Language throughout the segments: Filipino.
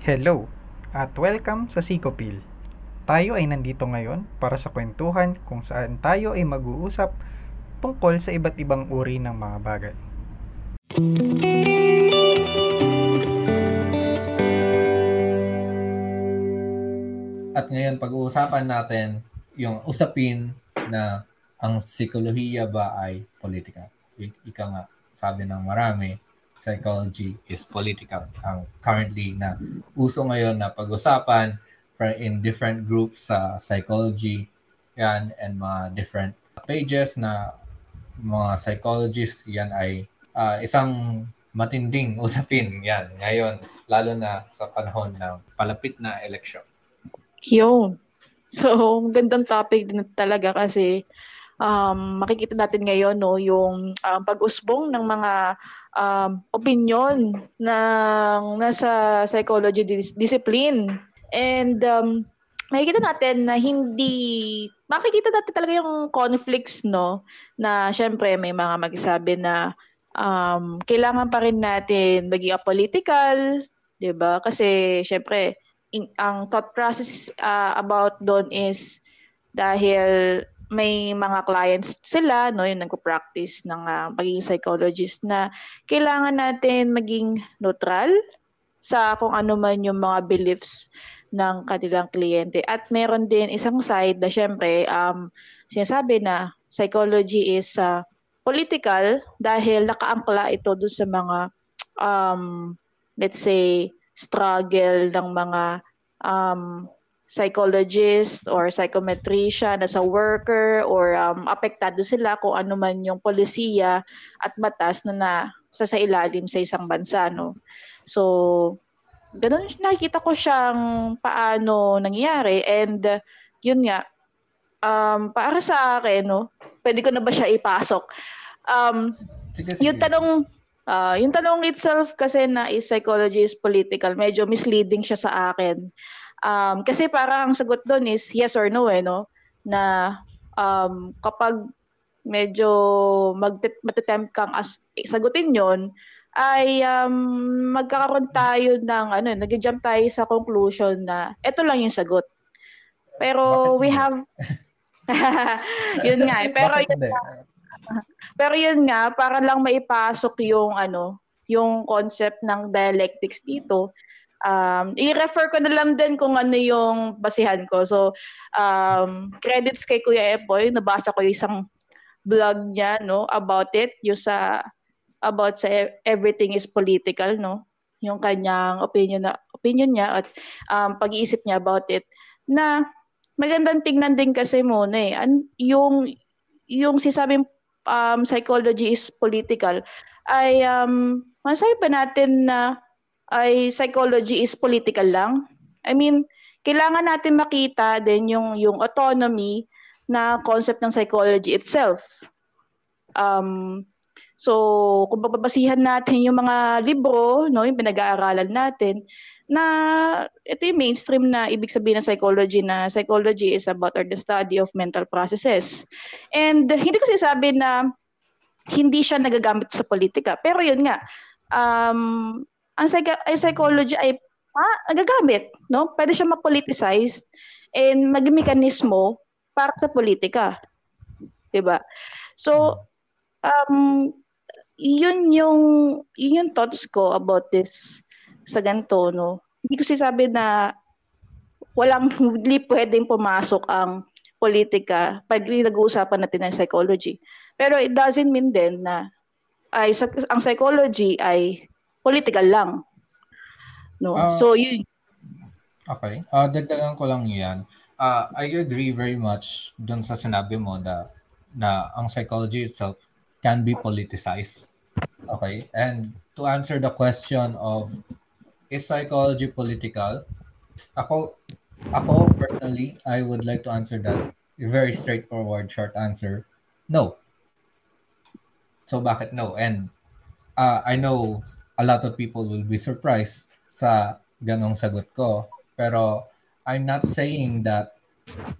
Hello at welcome sa SikoPill. Tayo ay nandito ngayon para sa kwentuhan kung saan tayo ay mag-uusap tungkol sa iba't ibang uri ng mga bagay. At ngayon pag-uusapan natin yung usapin na ang psikolohiya ba ay politika. Ika nga, sabi ng marami, psychology is political ang currently na uso ngayon na pag-usapan in different groups sa psychology yan, and mga different pages na mga psychologists yan ay isang matinding usapin yan ngayon lalo na sa panahon ng palapit na election. Yo. So, gandang topic din talaga kasi makikita natin ngayon no yung pag-usbong ng mga opinion ng nasa psychology discipline. And makikita natin talaga yung conflicts no na syempre may mga magsasabi na kailangan pa rin natin maging apolitical, 'di ba? Kasi syempre ang thought process about doon is dahil may mga clients sila, no, yung nagpo-practice ng pagiging psychologist na kailangan natin maging neutral sa kung ano man yung mga beliefs ng kanilang kliyente. At meron din isang side na syempre sinasabi na psychology is political dahil nakaangkla ito dun sa mga, let's say, struggle ng mga psychologist or psychometrician as a worker or apektado sila kung ano man yung polisiya at batas na sa ilalim sa isang bansa, no? So, ganun nakikita ko siyang paano nangyayari and yun nga, para sa akin, no? Pwede ko na ba siya ipasok? Sige. Yung tanong itself kasi na is psychology is political, medyo misleading siya sa akin. Kasi parang ang sagot doon is yes or no no? Na kapag medyo matitempt kang sagutin yon ay magkakaroon tayo ng nag-jump tayo sa conclusion na eto lang yung sagot. Pero we have yun nga. Pero yun nga para lang maipasok yung yung concept ng dialectics dito. I-refer ko na lang din kung ano yung basihan ko. So, credits kay Kuya Epoy, nabasa ko yung isang blog niya, no, about it, yung about sa everything is political, no, yung kanyang opinion niya at pag-iisip niya about it, na magandang tingnan din kasi muna yung sisabing psychology is political, ay masabi pa natin na ay psychology is political lang. I mean, kailangan natin makita din yung autonomy na concept ng psychology itself. So, kung babasihan natin yung mga libro, no, yung pinag-aaralan natin, na ito yung mainstream na ibig sabihin na psychology is about or the study of mental processes. And hindi ko sinasabi na hindi siya nagagamit sa politika. Pero yun nga, ang psychology ay nagagamit, no? Pwede siya ma-politicize and mag-mekanismo para sa politika. 'Di ba? So yun yung thoughts ko about this sa ganito, no. Hindi ko sinasabi na hindi pwedeng pumasok ang politika pag nag-uusapan natin ng psychology. Pero it doesn't mean then na ang psychology ay political lang. No. So yun. Okay. Dagdagan ko lang 'yan. I agree very much dun sa sinabi mo na ang psychology itself can be politicized. Okay? And to answer the question of is psychology political? Ako personally, I would like to answer that very straightforward short answer. No. So bakit no? And I know a lot of people will be surprised sa ganong sagot ko. Pero I'm not saying that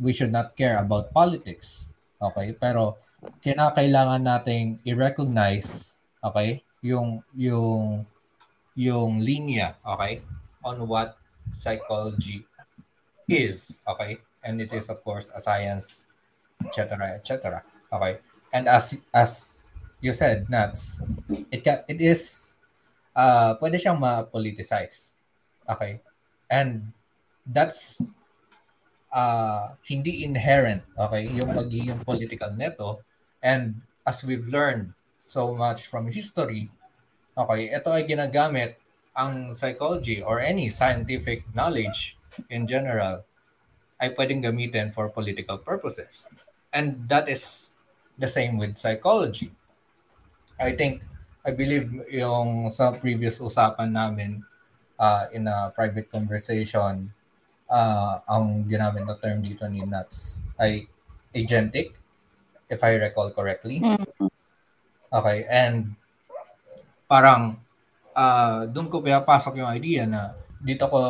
we should not care about politics. Okay? Pero kinakailangan nating i-recognize, okay, yung linya, okay, on what psychology is, okay? And it is, of course, a science, etc., etc., okay? And as you said, Nats, it is pwede siyang ma-politicize, okay? And that's hindi inherent, okay, yung magiging political neto. And as we've learned so much from history, okay, ito ay ginagamit ang psychology or any scientific knowledge in general ay pwedeng gamitin for political purposes. And that is the same with psychology. I believe yung sa previous usapan namin in a private conversation, ang ginamit na term dito ni Nuts ay agentic, if I recall correctly. Okay, and parang doon ko pinapasok yung idea na dito ko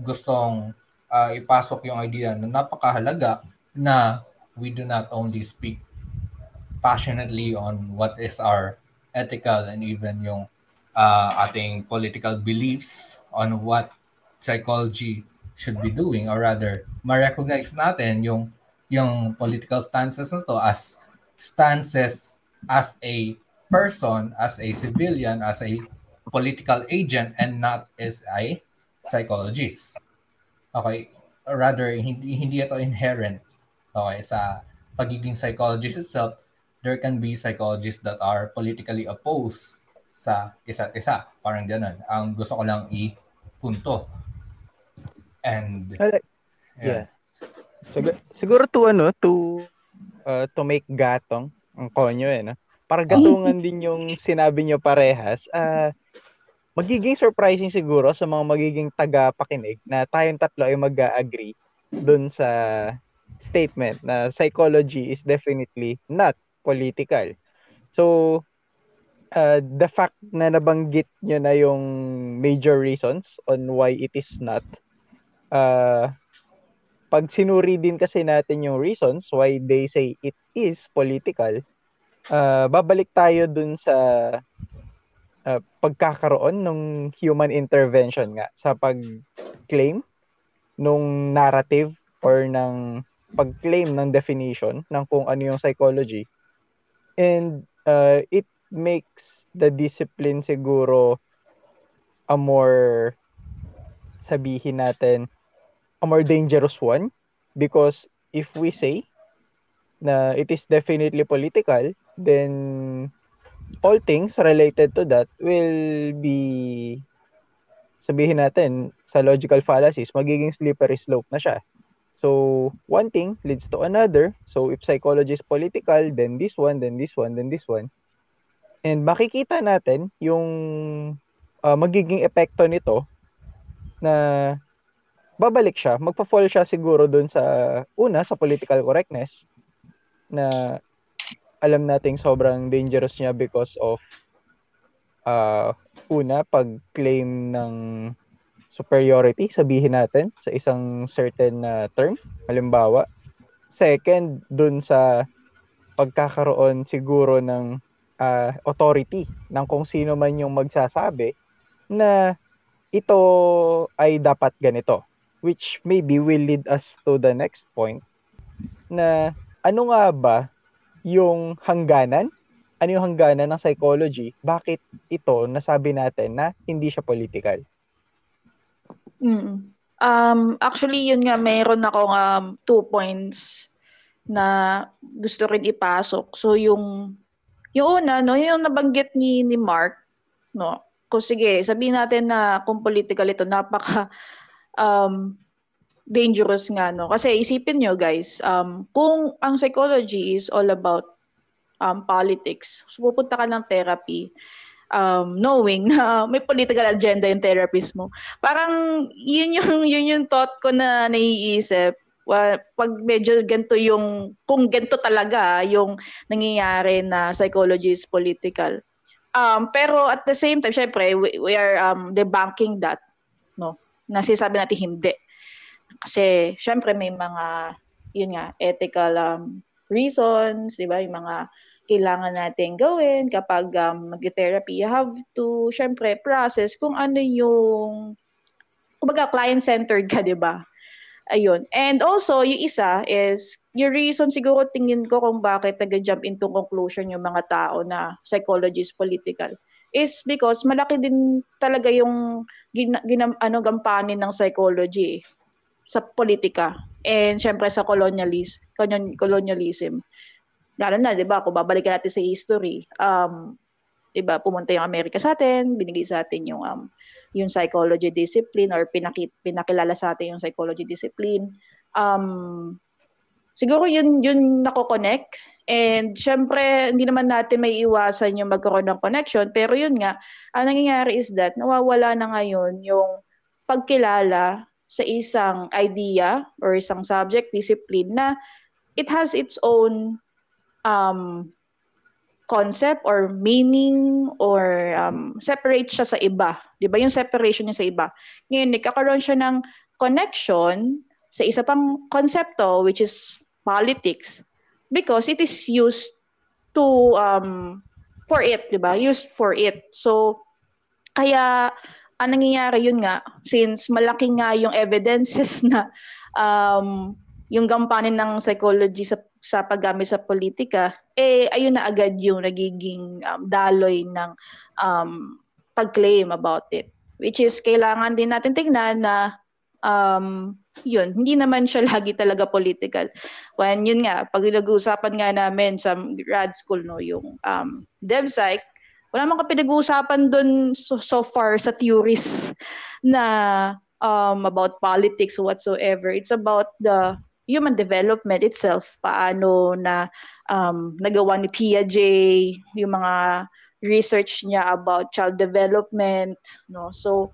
gustong ipasok yung idea na napakahalaga na we do not only speak passionately on what is our ethical and even yung ating political beliefs on what psychology should be doing, or rather, ma-recognize natin yung political stances na to as stances as a person, as a civilian, as a political agent, and not as a psychologist. Okay? Or rather, hindi ito inherent. Okay? Sa pagiging psychologist itself, there can be psychologists that are politically opposed sa isa't isa. Parang ganun. Ang gusto ko lang ipunto. And yeah. Siguro to make gatong ang konyo no? Para gatungan din yung sinabi niyo parehas. Magiging surprising siguro sa mga magiging tagapakinig na tayong tatlo ay mag-agree dun sa statement na psychology is definitely not political. So the fact na nabanggit niyo na yung major reasons on why it is not, pag sinuri din kasi natin yung reasons why they say it is political, babalik tayo dun sa pagkakaroon ng human intervention nga sa pag-claim nung narrative or ng pag-claim ng definition ng kung ano yung psychology. And it makes the discipline siguro a more, sabihin natin, a more dangerous one, because if we say na it is definitely political, then all things related to that will be, sabihin natin, sa logical fallacies, magiging slippery slope na siya. So, one thing leads to another. So, if psychology is political, then this one, then this one, then this one. And makikita natin yung magiging epekto nito na babalik siya, magpa-fall siya siguro doon sa una, sa political correctness na alam nating sobrang dangerous niya because of una, pag-claim ng superiority, sabihin natin, sa isang certain term, halimbawa. Second, doon sa pagkakaroon siguro ng authority ng kung sino man yung magsasabi na ito ay dapat ganito, which maybe will lead us to the next point na ano nga ba yung hangganan? Ano yung hangganan ng psychology? Bakit ito nasabi natin na hindi siya political? Actually, yun nga, mayroon akong 2 points na gusto rin ipasok. So, yung una, no, yung nabanggit ni Mark, no, kung sige, sabihin natin na kung political ito, napaka dangerous nga, no? Kasi isipin nyo, guys, kung ang psychology is all about politics, so pupunta ka ng therapy knowing na may political agenda yung therapist mo. Parang yun yung thought ko na naiisip. Well, pag medyo ganito yung, kung ganito talaga yung nangyayari na psychology is political. Pero at the same time, syempre, we are debunking that, no? Nasasabi natin hindi. Kasi syempre may mga, yun nga, ethical reasons, di ba? Yung mga kailangan natin gawin kapag mag-therapy. You have to, syempre, process kung ano yung, kung kumbaga client-centered ka, di ba? Ayun. And also, yung isa is, yung reason siguro tingin ko kung bakit nag-jump into conclusion yung mga tao na psychologist, political, is because malaki din talaga yung gampanin ng psychology sa politika. And syempre sa colonialism. Lalo na, di ba, kung babalikan natin sa history, di ba, pumunta yung Amerika sa atin, binigay sa atin yung psychology discipline or pinakilala sa atin yung psychology discipline. Siguro yun nako-connect. And syempre, hindi naman natin may iwasan yung magkaroon ng connection. Pero yun nga, ang nangyayari is that nawawala na ngayon yung pagkilala sa isang idea or isang subject, discipline, na it has its own concept or meaning or separate siya sa iba. Di ba? Yung separation niya sa iba. Ngayon, nagkakaroon siya ng connection sa isa pang konsepto, which is politics, because it is used to, for it, di ba? Used for it. So, kaya, ang nangyayari yun nga, since malaki nga yung evidences na yung gampanin ng psychology sa paggamit sa politika, eh ayun na agad yung nagiging daloy ng pag-claim about it. Which is, kailangan din natin tignan na yun, hindi naman siya lagi talaga political. When yun nga, pag nag-uusapan nga namin sa grad school, no, yung DevPsych, wala man ka pinag-uusapan dun so far sa theories na about politics whatsoever. It's about the human development itself, paano na nagawa ni Piaget, yung mga research niya about child development, no? So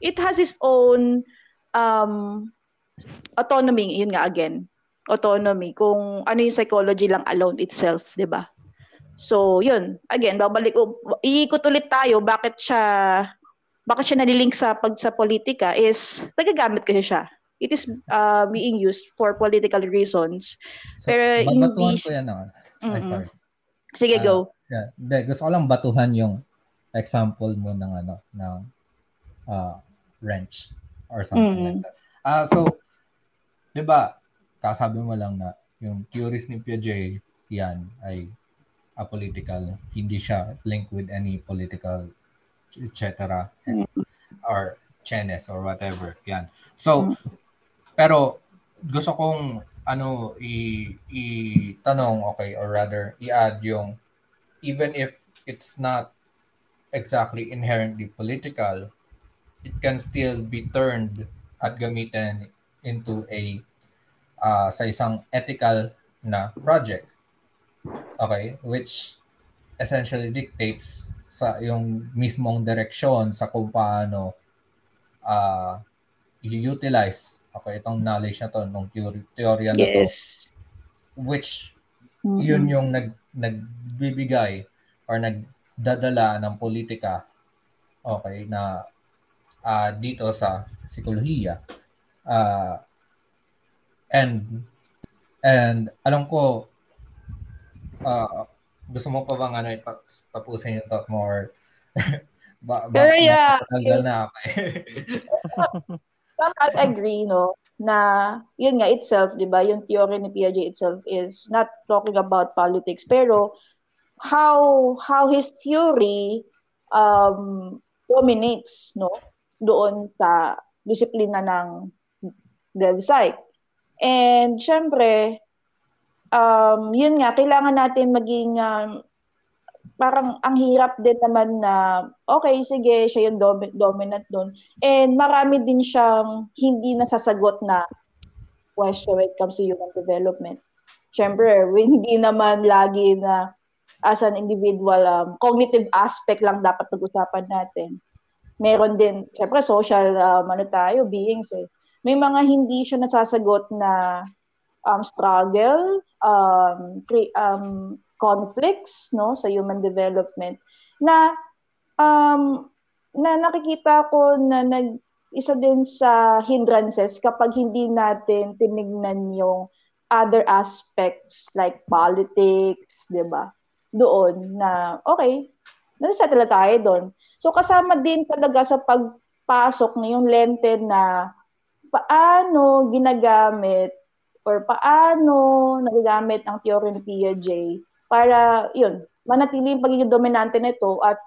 it has its own autonomy, yun nga again, autonomy, kung ano yung psychology lang alone itself, di ba? So yun, again, iikot ulit tayo, bakit siya nalilink sa politika is, nagagamit kasi siya. It is being used for political reasons. So, pero batuhan ko yan. Ay, sorry. Sige, go. Yeah. De, gusto ko lang batuhan yung example mo ng wrench or something like that. So, di ba, kasabi mo lang na yung theories ni Piaget, yan ay apolitical, hindi siya linked with any political etc. or chenes or whatever. Yan. So, pero gusto kong itanong, okay, or rather i-add yung even if it's not exactly inherently political, it can still be turned at gamitin into a sa isang ethical na project. Okay, which essentially dictates sa yung mismong direksyon sa kung paano i-utilize itong knowledge na to, nung teorya na to, which yun yung nagbibigay or nagdadala ng politika, okay, na dito sa psikolohiya. And alam ko, gusto mo pa bang tapusin yung talk more? Tagal na ako I agree, no, na yun nga itself, di ba, yung theory ni Piaget itself is not talking about politics, pero how his theory dominates, no, doon sa disiplina ng DevPsych. And syempre, yun nga, kailangan natin maging parang ang hirap din naman na okay, sige, siya yung dominant doon. And marami din siyang hindi nasasagot na question when it comes to human development. Siyempre, hindi naman lagi na as an individual, cognitive aspect lang dapat pag-usapan natin. Meron din, siyempre, social, beings eh. May mga hindi siya nasasagot na struggle, conflicts, no, sa human development na na nakikita ko na isa din sa hindrances kapag hindi natin tinignan yung other aspects like politics, di ba? Doon na okay, nasa settle tayo doon. So kasama din talaga sa pag pasok na yung lente na paano ginagamit or paano nagagamit ang teorya ni Piaget para, yun, manatili yung pagiging dominante nito at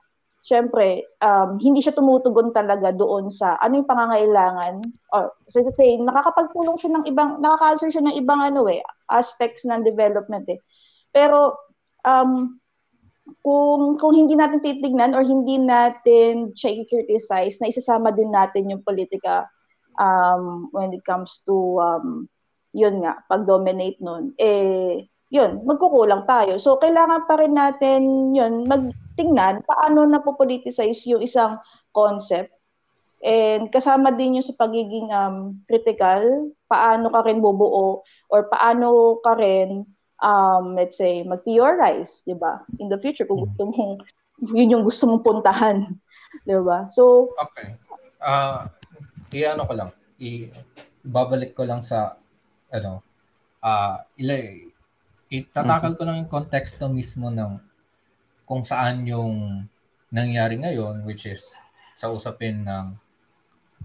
syempre, hindi siya tumutugon talaga doon sa ano yung pangangailangan. Or, say, nakakapagpulong siya ng ibang, nakaka-answer siya ng ibang aspects ng development eh. Pero, kung hindi natin titignan or hindi natin siya i-criticize, na isasama din natin yung politika when it comes to yun nga, pag-dominate nun, eh, yun, magkukulang tayo. So, kailangan pa rin natin, yun, magtingnan paano napopoliticize yung isang concept. And kasama din yung sa pagiging critical, paano ka rin bubuo or paano ka rin, let's say, mag-theorize, di ba? In the future, kung gusto mong, yun yung gusto mong puntahan. Di ba? So, okay. Babalik ko lang sa, itatakal ko lang yung konteksto mismo ng kung saan yung nangyari ngayon, which is sa usapin ng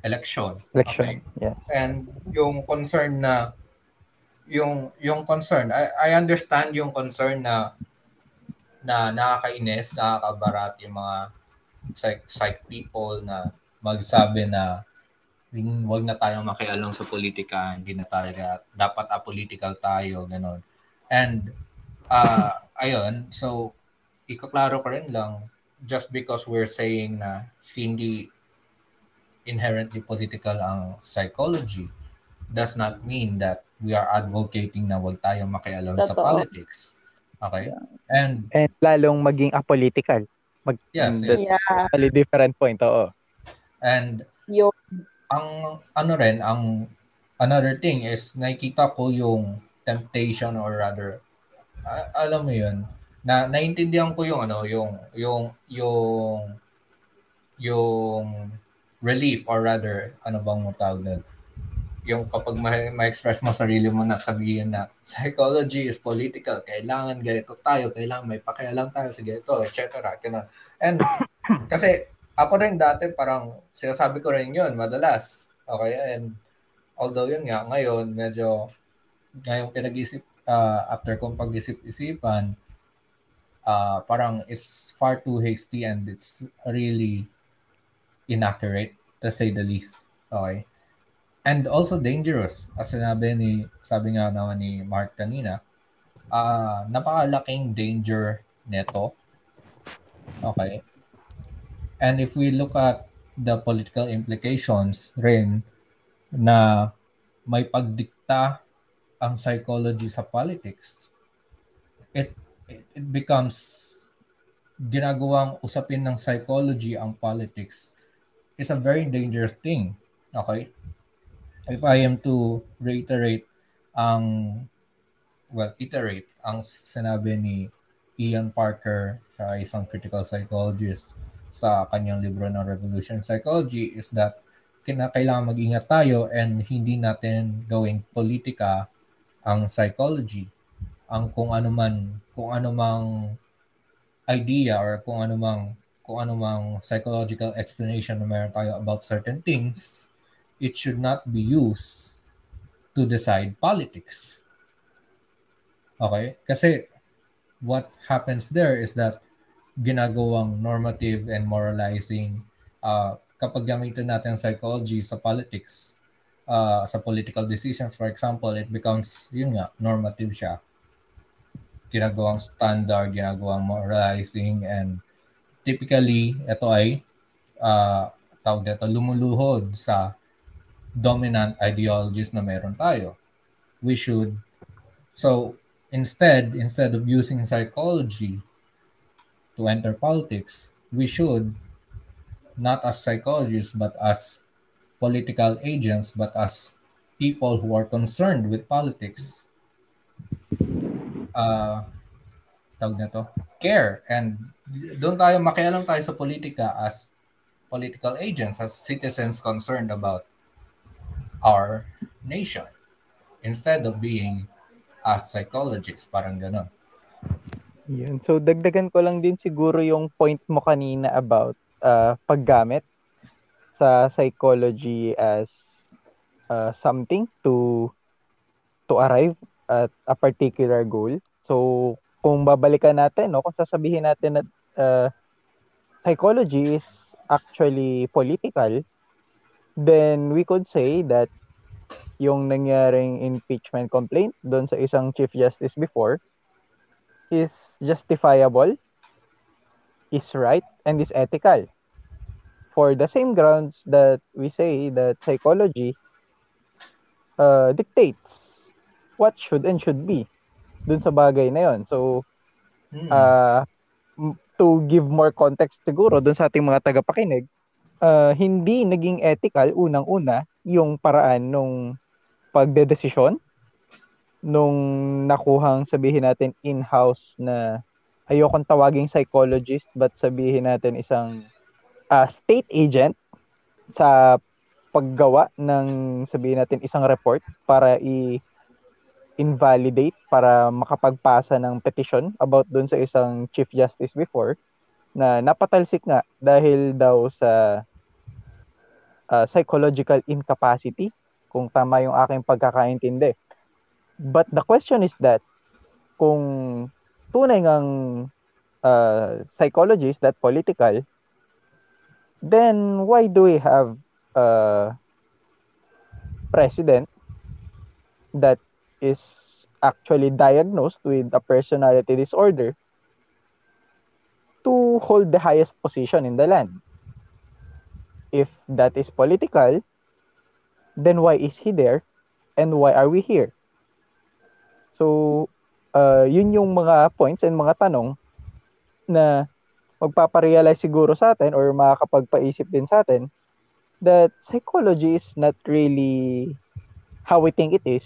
election. Okay? Yeah. And yung concern na yung concern, I understand yung concern na nakakainis, nakakabarat yung mga psych people na magsabi na huwag na tayong makialam sa politika, hindi na talaga dapat apolitical tayo, ganun. And, ayun, so, ikaklaro ko rin lang, just because we're saying na hindi inherently political ang psychology, does not mean that we are advocating na huwag tayong makialam sa politics. Okay? And lalong maging apolitical. Yes. Totally different point, oo. And, another thing is, nakikita ko yung temptation or rather alam mo yun na naiintindihan ko yung yung relief or rather ano bang mo tawag doon yung kapag ma-express mo sarili mo na sabihin na psychology is political, kailangan ganito tayo, kailangan may pakialam tayo sa ganito, etc. And kasi ako rin dati parang sinasabi ko rin yun madalas, okay? And although yun nga ngayon medyo ngayong pinag-isip, after kong pag-isip-isipan, parang it's far too hasty and it's really inaccurate, to say the least. Okay? And also dangerous. As sabi nga naman ni Mark kanina, napakalaking danger neto. Okay? And if we look at the political implications rin na may pagdikta ang psychology sa politics, it becomes ginagawang usapin ng psychology ang politics is a very dangerous thing. Okay? If I am to iterate ang sinabi ni Ian Parker, sa isang critical psychologist, sa kanyang libro na Revolution Psychology, is that kailangan mag-ingat tayo and hindi natin gawing politika ang psychology, ang kung anumang idea or kung anumang psychological explanation na meron tayo about certain things, it should not be used to decide politics. Okay? Kasi what happens there is that ginagawang normative and moralizing, kapag gamitin natin psychology sa politics, sa political decisions, for example, it becomes, yun nga, normative siya. Ginagawang standard, ginagawang moralizing, and typically, ito ay, lumuluhod sa dominant ideologies na meron tayo. So, instead of using psychology to enter politics, we should, not as psychologists, but as political agents, but as people who are concerned with politics, care. And doon tayo, makialam tayo sa politika as political agents, as citizens concerned about our nation, instead of being as psychologists, parang ganun. Yun. So, dagdagan ko lang din siguro yung point mo kanina about paggamit sa psychology as something to arrive at a particular goal. So, kung babalikan natin, no, kung sasabihin natin na psychology is actually political, then we could say that yung nangyaring impeachment complaint doon sa isang Chief Justice before is justifiable, is right, and is ethical. For the same grounds that we say that psychology dictates what should and should be dun sa bagay na yon. So, to give more context siguro dun sa ating mga tagapakinig, hindi naging ethical unang-una yung paraan nung pagdedesisyon, nung nakuhang sabihin natin in-house na ayokong tawaging psychologist but sabihin natin isang state agent sa paggawa ng sabihin natin isang report para i-invalidate, para makapagpasa ng petition about dun sa isang Chief Justice before na napatalsik nga dahil daw sa psychological incapacity, kung tama yung aking pagkakaintindi. But the question is that kung tunay ngang psychology is that political, then why do we have president that is actually diagnosed with a personality disorder to hold the highest position in the land? If that is political, then why is he there and why are we here? So, yun yung mga points and mga tanong na magpaparealize siguro sa atin or makakapagpaisip din sa atin that psychology is not really how we think it is,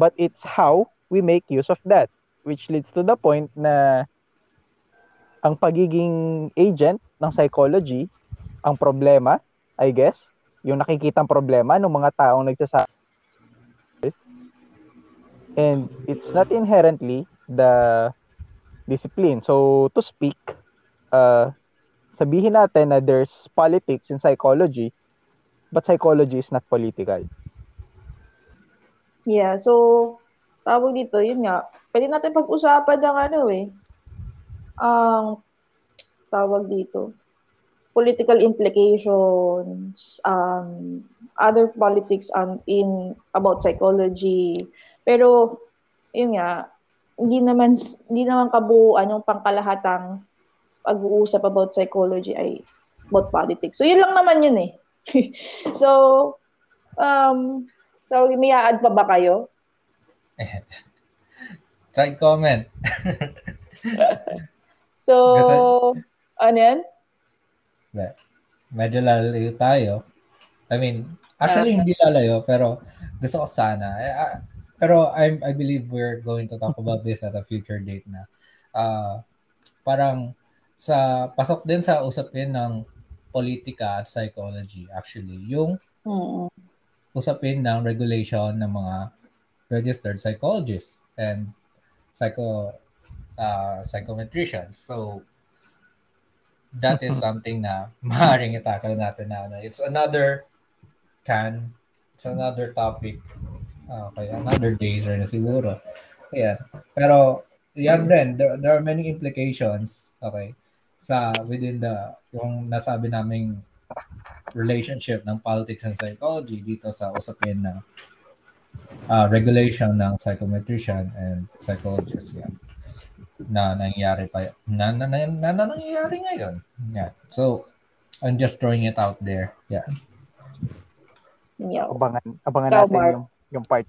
but it's how we make use of that, which leads to the point na ang pagiging agent ng psychology, ang problema, I guess, yung nakikitang problema ng mga taong nagsasabi. And it's not inherently the discipline. So, to speak, sabihin natin na there's politics in psychology, but psychology is not political. Yeah, so, tawag dito, yun nga, pwede natin pag-usapan ng tawag dito, political implications, other politics in about psychology. Pero, yun nga, hindi naman kabuuan yung pangkalahatang pag-uusap about psychology ay about politics. So, yun lang naman yun eh. So, may i-add pa ba kayo? Try comment. So, ano yan? Medyo lalayo tayo. I mean, actually hindi lalayo, pero gusto ko sana. Pero I believe we're going to talk about this at a future date na. Parang sa pasok din sa usapin ng politika at psychology actually yung usapin ng regulation ng mga registered psychologists and psychometricians. So that is something na maaaring itakal natin na it's another topic, kaya another days na siguro. Yeah, pero yan din, there are many implications, okay, sa within the yung nasabi naming relationship ng politics and psychology dito sa usapin ng regulation ng psychometrician and psychologist yan na nangyayari pa na nangyayari ngayon. Yeah, so I'm just throwing it out there. Yeah, abangan natin yung part.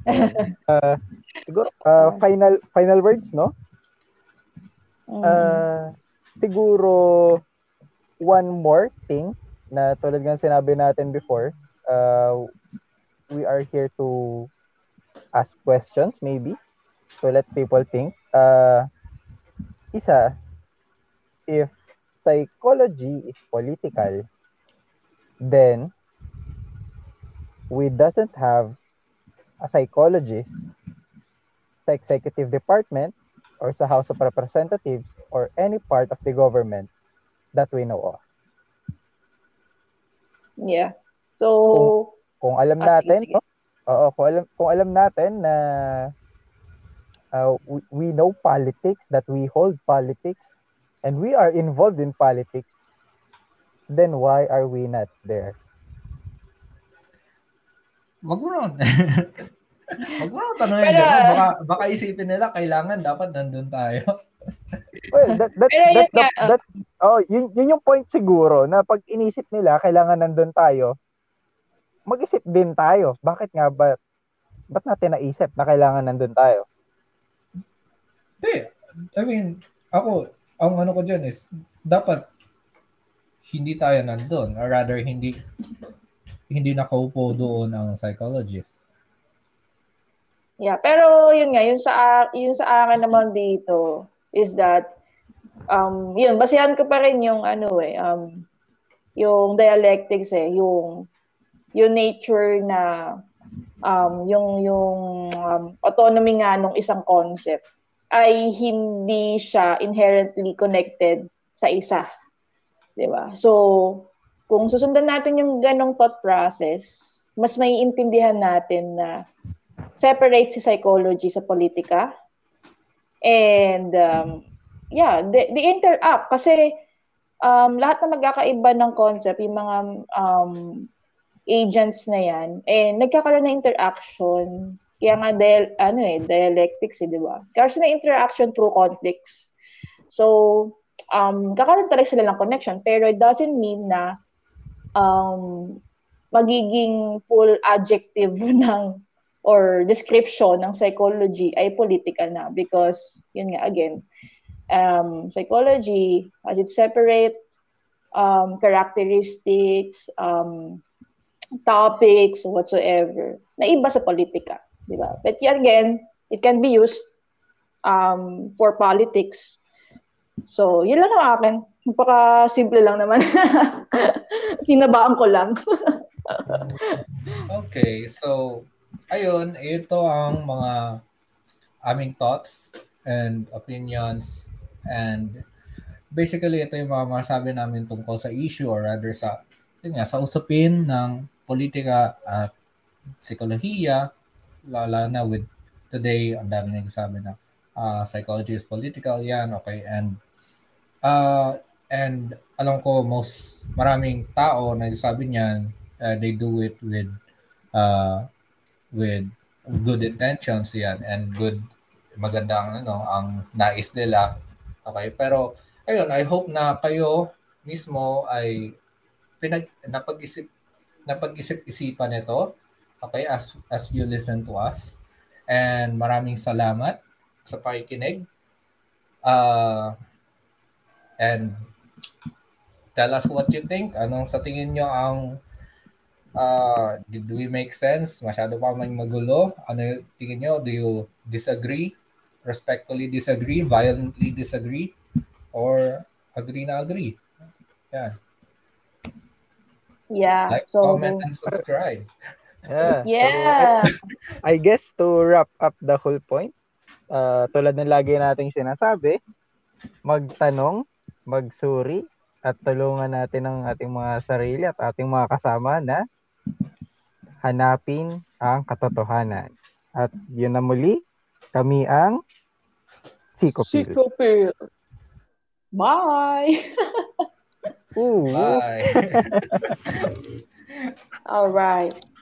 Siguro final words, no? Siguro one more thing na tulad ng sinabi natin before, we are here to ask questions maybe to let people think. Isa, if psychology is political, then we doesn't have a psychologist sa executive department or sa House of Representatives or any part of the government that we know of. Yeah. So kung alam natin, kung alam natin na we know politics, that we hold politics and we are involved in politics, then why are we not there? Wag mo ron. Wag mo ron tanongin. Baka isipin nila kailangan dapat nandun tayo. Well, that oh, yun yung point siguro na pag inisip nila kailangan nandun tayo, mag-isip din tayo. Bakit nga ba? Ba't natin naisip na kailangan nandun tayo? Hindi. I mean, ako, ang ano ko dyan is, dapat hindi tayo nandun. Or rather, hindi nakaupo doon ang psychologist. Yeah, pero yun nga, yun sa akin naman dito is that yun, basihan ko pa rin yung yung dialectics yung nature na yung autonomy nga nung isang concept ay hindi siya inherently connected sa isa. 'Di ba? So kung susundan natin yung ganong thought process, mas maiintindihan natin na separate si psychology sa politika. And they interact kasi lahat na magkakaiba ng concept, yung mga agents na yan, eh nagkakaroon ng interaction. Kaya nga dialectics, 'di ba? Kasi na interaction through conflicts. So kakaroon talaga sila ng connection, pero it doesn't mean na magiging full adjective ng or description ng psychology ay political na, because yun nga again, psychology has its separate characteristics, topics whatsoever na iba sa politika, di ba? But again, it can be used for politics. So yun lang ang akin. Napaka-simple lang naman. Tinabaan ko lang. Okay, so ayun, ito ang mga aming thoughts and opinions, and basically ito yung mga masabi namin tungkol sa issue, or rather sa, yun nga, sa usapin ng politika at psikolohiya, lala na with today, ang dami nagsabi na psychology is political, yan, okay, and alam ko maraming tao na nagsabi niyan, they do it with good intentions, yan, and magandang ang nais nila, okay, pero ayun, I hope na kayo mismo ay napag-isip-isipan nito, okay, as you listen to us, and maraming salamat sa pakikinig. And tell us what you think. Anong sa tingin nyo ang did we make sense? Masyado pa may magulo? Ano yung tingin nyo? Do you disagree? Respectfully disagree? Violently disagree? Or agree na agree? Yeah. Yeah. Like, comment, and subscribe. Yeah. Yeah. I guess to wrap up the whole point, tulad ng lagi nating sinasabi, magtanong, magsuri, at tulungan natin ang ating mga sarili at ating mga kasama na hanapin ang katotohanan. At yun na muli, kami ang SikoPill. SikoPill. Bye! Bye! Alright.